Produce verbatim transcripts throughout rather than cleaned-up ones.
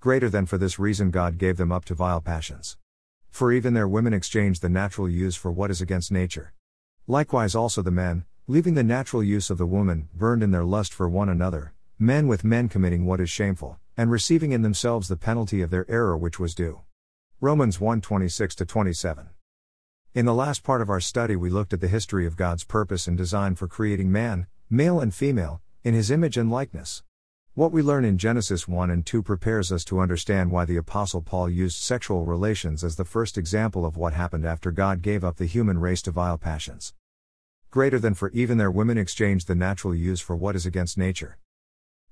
greater than for this reason God gave them up to vile passions. For even their women exchanged the natural use for what is against nature. Likewise also the men, leaving the natural use of the woman, burned in their lust for one another, men with men committing what is shameful, and receiving in themselves the penalty of their error which was due. Romans one twenty-six to twenty-seven. In the last part of our study we looked at the history of God's purpose and design for creating man, male and female, in his image and likeness. What we learn in Genesis one and two prepares us to understand why the Apostle Paul used sexual relations as the first example of what happened after God gave up the human race to vile passions. Greater than for even their women exchanged the natural use for what is against nature.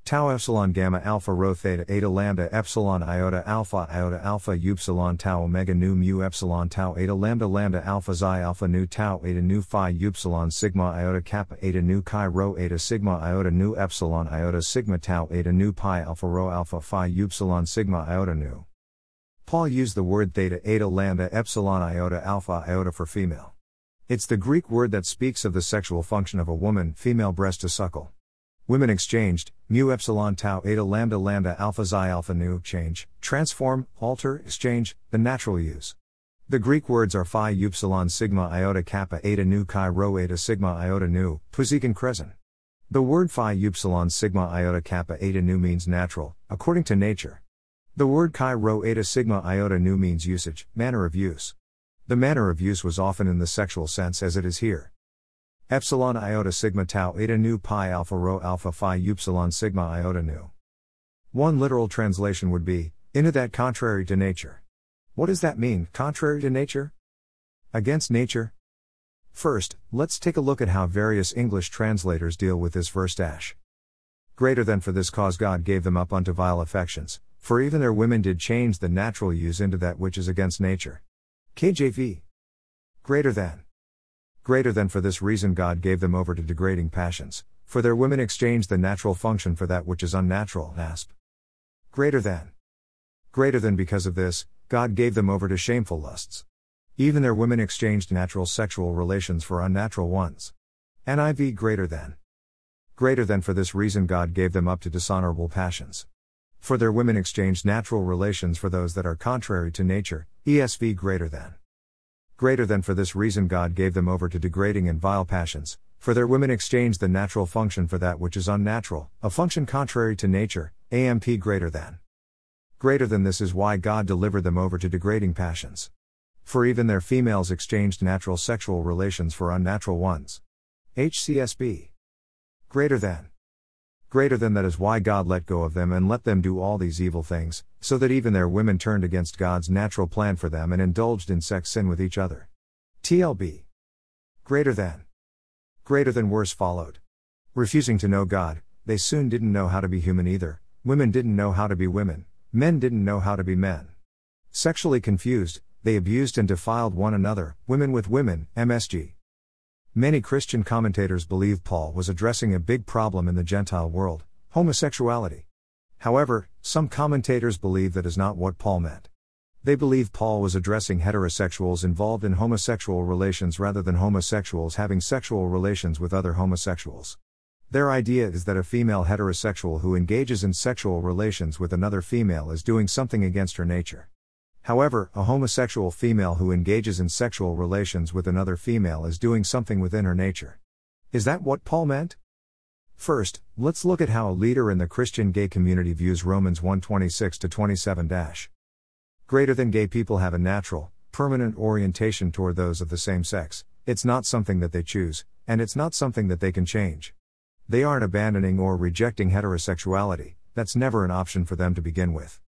Tau epsilon gamma alpha rho theta eta lambda epsilon iota alpha iota alpha upsilon tau omega nu mu epsilon tau eta lambda lambda alpha xi alpha nu tau eta nu phi upsilon sigma iota kappa eta nu chi rho eta sigma iota nu epsilon iota sigma tau eta nu pi alpha rho alpha phi upsilon sigma iota nu. Paul used the word theta eta lambda epsilon iota alpha iota for female. It's the Greek word that speaks of the sexual function of a woman, female breast to suckle. Women exchanged, mu epsilon tau eta lambda lambda alpha xi alpha nu, change, transform, alter, exchange, the natural use. The Greek words are phi upsilon sigma iota kappa eta nu chi rho eta sigma iota nu, pusikan kresen. The word phi upsilon sigma iota kappa eta nu means natural, according to nature. The word chi rho eta sigma iota nu means usage, manner of use. The manner of use was often in the sexual sense as it is here. Epsilon iota sigma tau eta nu pi alpha rho alpha phi upsilon sigma iota nu. One literal translation would be, into that contrary to nature. What does that mean, contrary to nature? Against nature? First, let's take a look at how various English translators deal with this verse dash. Greater than for this cause God gave them up unto vile affections, for even their women did change the natural use into that which is against nature. K J V. Greater than. Greater than for this reason God gave them over to degrading passions, for their women exchanged the natural function for that which is unnatural. N A S B. Greater than. Greater than because of this, God gave them over to shameful lusts. Even their women exchanged natural sexual relations for unnatural ones. N I V. Greater than. Greater than for this reason God gave them up to dishonorable passions. For their women exchanged natural relations for those that are contrary to nature. E S V. Greater than. Greater than for this reason God gave them over to degrading and vile passions, for their women exchanged the natural function for that which is unnatural, a function contrary to nature. A M P. Greater than. Greater than this is why God delivered them over to degrading passions. For even their females exchanged natural sexual relations for unnatural ones. H C S B. Greater than. Greater than that is why God let go of them and let them do all these evil things, so that even their women turned against God's natural plan for them and indulged in sex sin with each other. T L B. Greater than. Greater than worse followed. Refusing to know God, they soon didn't know how to be human either, women didn't know how to be women, men didn't know how to be men. Sexually confused, they abused and defiled one another, women with women, M S G. Many Christian commentators believe Paul was addressing a big problem in the Gentile world, homosexuality. However, some commentators believe that is not what Paul meant. They believe Paul was addressing heterosexuals involved in homosexual relations rather than homosexuals having sexual relations with other homosexuals. Their idea is that a female heterosexual who engages in sexual relations with another female is doing something against her nature. However, a homosexual female who engages in sexual relations with another female is doing something within her nature. Is that what Paul meant? First, let's look at how a leader in the Christian gay community views Romans one twenty-six to twenty-seven. Greater than gay people have a natural, permanent orientation toward those of the same sex, it's not something that they choose, and it's not something that they can change. They aren't abandoning or rejecting heterosexuality, that's never an option for them to begin with.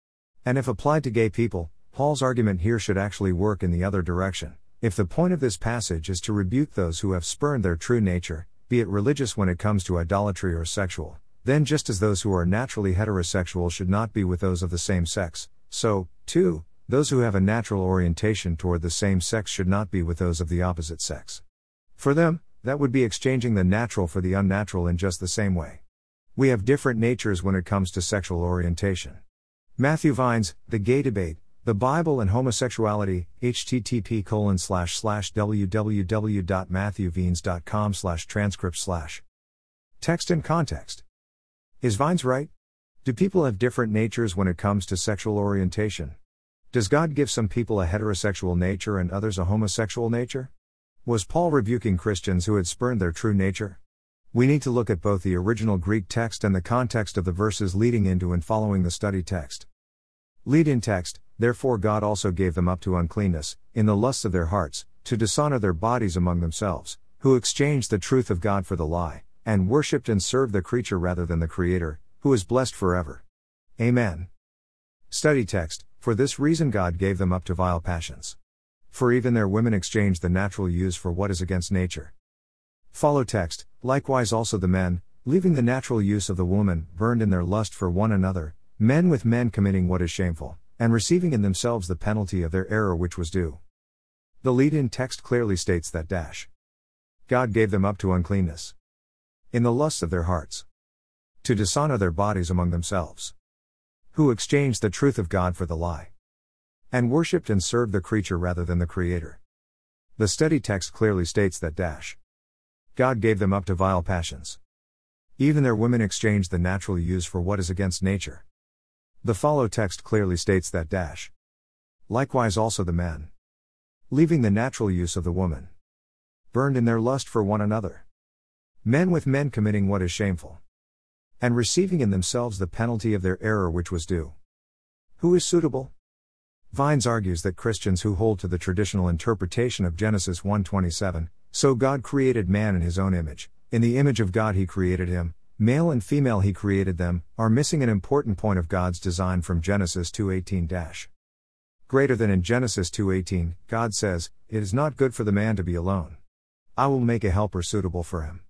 And if applied to gay people, Paul's argument here should actually work in the other direction. If the point of this passage is to rebuke those who have spurned their true nature, be it religious when it comes to idolatry or sexual, then just as those who are naturally heterosexual should not be with those of the same sex, so, too, those who have a natural orientation toward the same sex should not be with those of the opposite sex. For them, that would be exchanging the natural for the unnatural in just the same way. We have different natures when it comes to sexual orientation. Matthew Vines, The Gay Debate, The Bible and Homosexuality, http colon slash slash www.matthewvines.com slash transcript slash. Text and context. Is Vines right? Do people have different natures when it comes to sexual orientation? Does God give some people a heterosexual nature and others a homosexual nature? Was Paul rebuking Christians who had spurned their true nature? We need to look at both the original Greek text and the context of the verses leading into and following the study text. Lead in text, therefore God also gave them up to uncleanness, in the lusts of their hearts, to dishonor their bodies among themselves, who exchanged the truth of God for the lie, and worshipped and served the creature rather than the Creator, who is blessed forever. Amen. Study text, for this reason God gave them up to vile passions. For even their women exchanged the natural use for what is against nature. Follow text, likewise also the men, leaving the natural use of the woman, burned in their lust for one another, men with men committing what is shameful, and receiving in themselves the penalty of their error which was due. The lead-in text clearly states that dash. God gave them up to uncleanness. In the lusts of their hearts. To dishonor their bodies among themselves. Who exchanged the truth of God for the lie. And worshipped and served the creature rather than the Creator. The study text clearly states that dash. God gave them up to vile passions. Even their women exchanged the natural use for what is against nature. The follow text clearly states that dash. Likewise also the men. Leaving the natural use of the woman. Burned in their lust for one another. Men with men committing what is shameful. And receiving in themselves the penalty of their error which was due. Who is suitable? Vines argues that Christians who hold to the traditional interpretation of Genesis one twenty-seven, so God created man in his own image, in the image of God he created him, male and female he created them, are missing an important point of God's design from Genesis two eighteen. Greater than in Genesis two eighteen, God says, "It is not good for the man to be alone. I will make a helper suitable for him."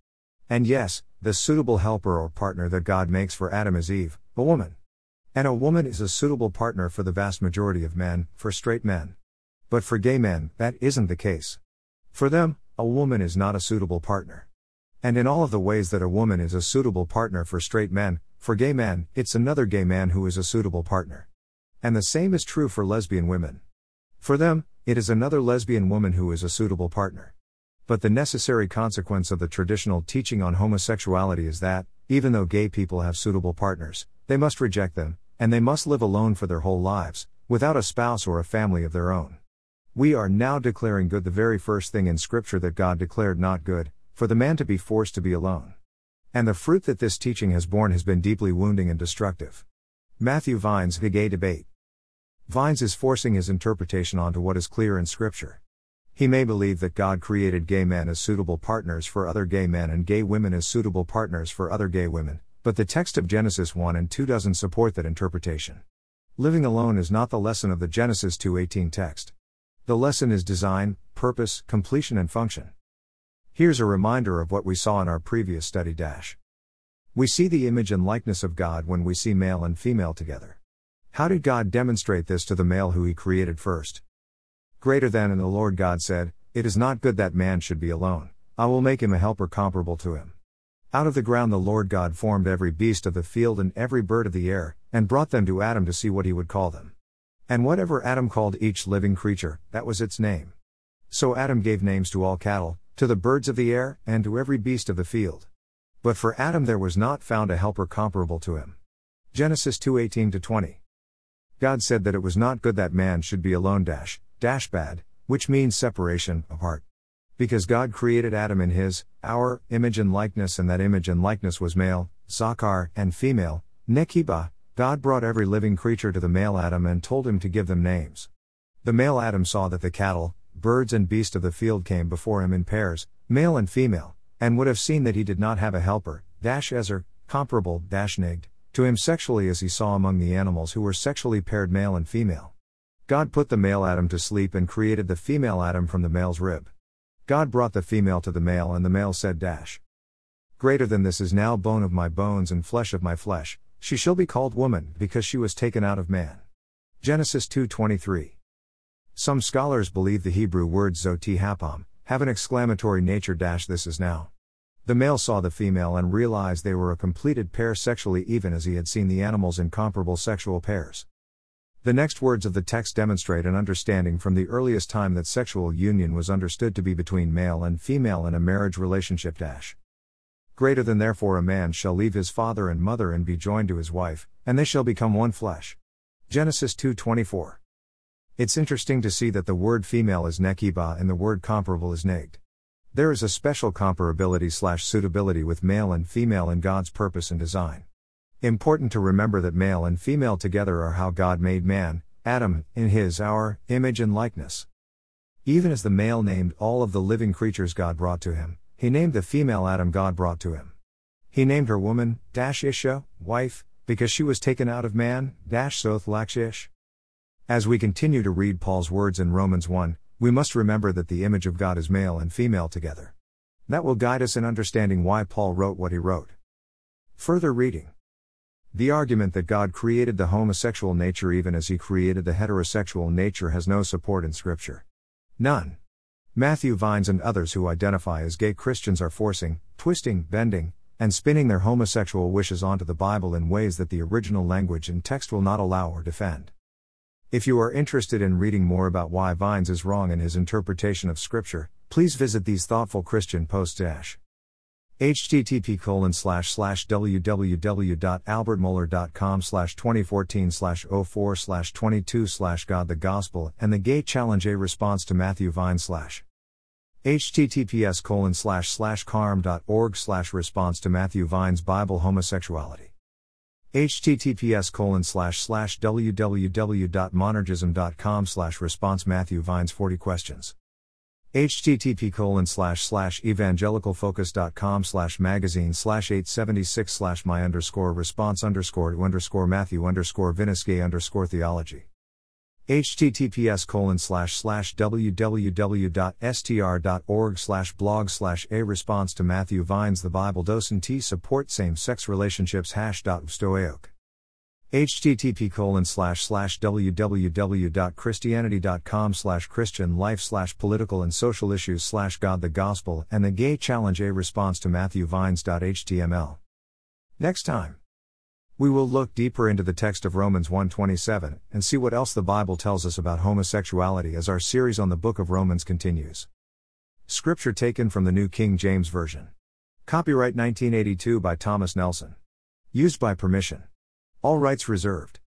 And yes, the suitable helper or partner that God makes for Adam is Eve, a woman. And a woman is a suitable partner for the vast majority of men, for straight men. But for gay men, that isn't the case. For them, a woman is not a suitable partner. And in all of the ways that a woman is a suitable partner for straight men, for gay men, it's another gay man who is a suitable partner. And the same is true for lesbian women. For them, it is another lesbian woman who is a suitable partner. But the necessary consequence of the traditional teaching on homosexuality is that, even though gay people have suitable partners, they must reject them, and they must live alone for their whole lives, without a spouse or a family of their own. We are now declaring good the very first thing in Scripture that God declared not good, for the man to be forced to be alone. And the fruit that this teaching has borne has been deeply wounding and destructive. Matthew Vines, the gay debate. Vines is forcing his interpretation onto what is clear in Scripture. He may believe that God created gay men as suitable partners for other gay men and gay women as suitable partners for other gay women, but the text of Genesis one and two doesn't support that interpretation. Living alone is not the lesson of the Genesis two eighteen text. The lesson is design, purpose, completion and function. Here's a reminder of what we saw in our previous study dash. We see the image and likeness of God when we see male and female together. How did God demonstrate this to the male who he created first? Greater than and the Lord God said, "It is not good that man should be alone, I will make him a helper comparable to him." Out of the ground the Lord God formed every beast of the field and every bird of the air, and brought them to Adam to see what he would call them. And whatever Adam called each living creature, that was its name. So Adam gave names to all cattle, to the birds of the air, and to every beast of the field. But for Adam there was not found a helper comparable to him. Genesis two eighteen to twenty. God said that it was not good that man should be alone dash. Dash bad, which means separation, apart. Because God created Adam in his, our, image and likeness, and that image and likeness was male, Zakar, and female, Nekibah, God brought every living creature to the male Adam and told him to give them names. The male Adam saw that the cattle, birds and beasts of the field came before him in pairs, male and female, and would have seen that he did not have a helper, dash Ezer, comparable, dash nigged, to him sexually as he saw among the animals who were sexually paired male and female. God put the male Adam to sleep and created the female Adam from the male's rib. God brought the female to the male and the male said dash. Greater than this is now bone of my bones and flesh of my flesh, she shall be called woman because she was taken out of man. Genesis two twenty-three. Some scholars believe the Hebrew word zoti hapam, have an exclamatory nature dash this is now. The male saw the female and realized they were a completed pair sexually even as he had seen the animals in comparable sexual pairs. The next words of the text demonstrate an understanding from the earliest time that sexual union was understood to be between male and female in a marriage relationship dash. Greater than therefore a man shall leave his father and mother and be joined to his wife, and they shall become one flesh. Genesis two twenty-four. It's interesting to see that the word female is nekibah and the word comparable is neged. There is a special comparability slash suitability with male and female in God's purpose and design. Important to remember that male and female together are how God made man, Adam, in his, our, image and likeness. Even as the male named all of the living creatures God brought to him, he named the female Adam God brought to him. He named her woman, dash Isha, wife, because she was taken out of man, dash Soth Lakshish. As we continue to read Paul's words in Romans one, we must remember that the image of God is male and female together. That will guide us in understanding why Paul wrote what he wrote. Further reading. The argument that God created the homosexual nature even as he created the heterosexual nature has no support in Scripture. None. Matthew Vines and others who identify as gay Christians are forcing, twisting, bending, and spinning their homosexual wishes onto the Bible in ways that the original language and text will not allow or defend. If you are interested in reading more about why Vines is wrong in his interpretation of Scripture, please visit these thoughtful Christian posts. H T T P colon slash slash w w w dot albert muller dot com slash twenty fourteen slash oh four slash twenty-two slash God the Gospel and the Gay Challenge: A Response to Matthew Vine slash https colon slash slash carm.org slash response to Matthew Vine's Bible Homosexuality. https colon slash slash www.monergism.com slash response Matthew Vines forty questions. http colon slash slash evangelicalfocus.com slash magazine slash 876 slash my underscore response underscore to underscore Matthew underscore Vinisky underscore theology. https colon slash slash www.str.org slash blog slash a response to Matthew Vines the Bible doesn't T support same-sex relationships hash dot stoiok. http colon slash slash www.christianity.com slash Christian life slash political and social issues slash God the Gospel and the Gay Challenge: A Response to Matthew Vines.html. Next time, we will look deeper into the text of Romans one twenty-seven and see what else the Bible tells us about homosexuality as our series on the book of Romans continues. Scripture taken from the New King James Version. Copyright nineteen eighty-two by Thomas Nelson. Used by permission. All rights reserved.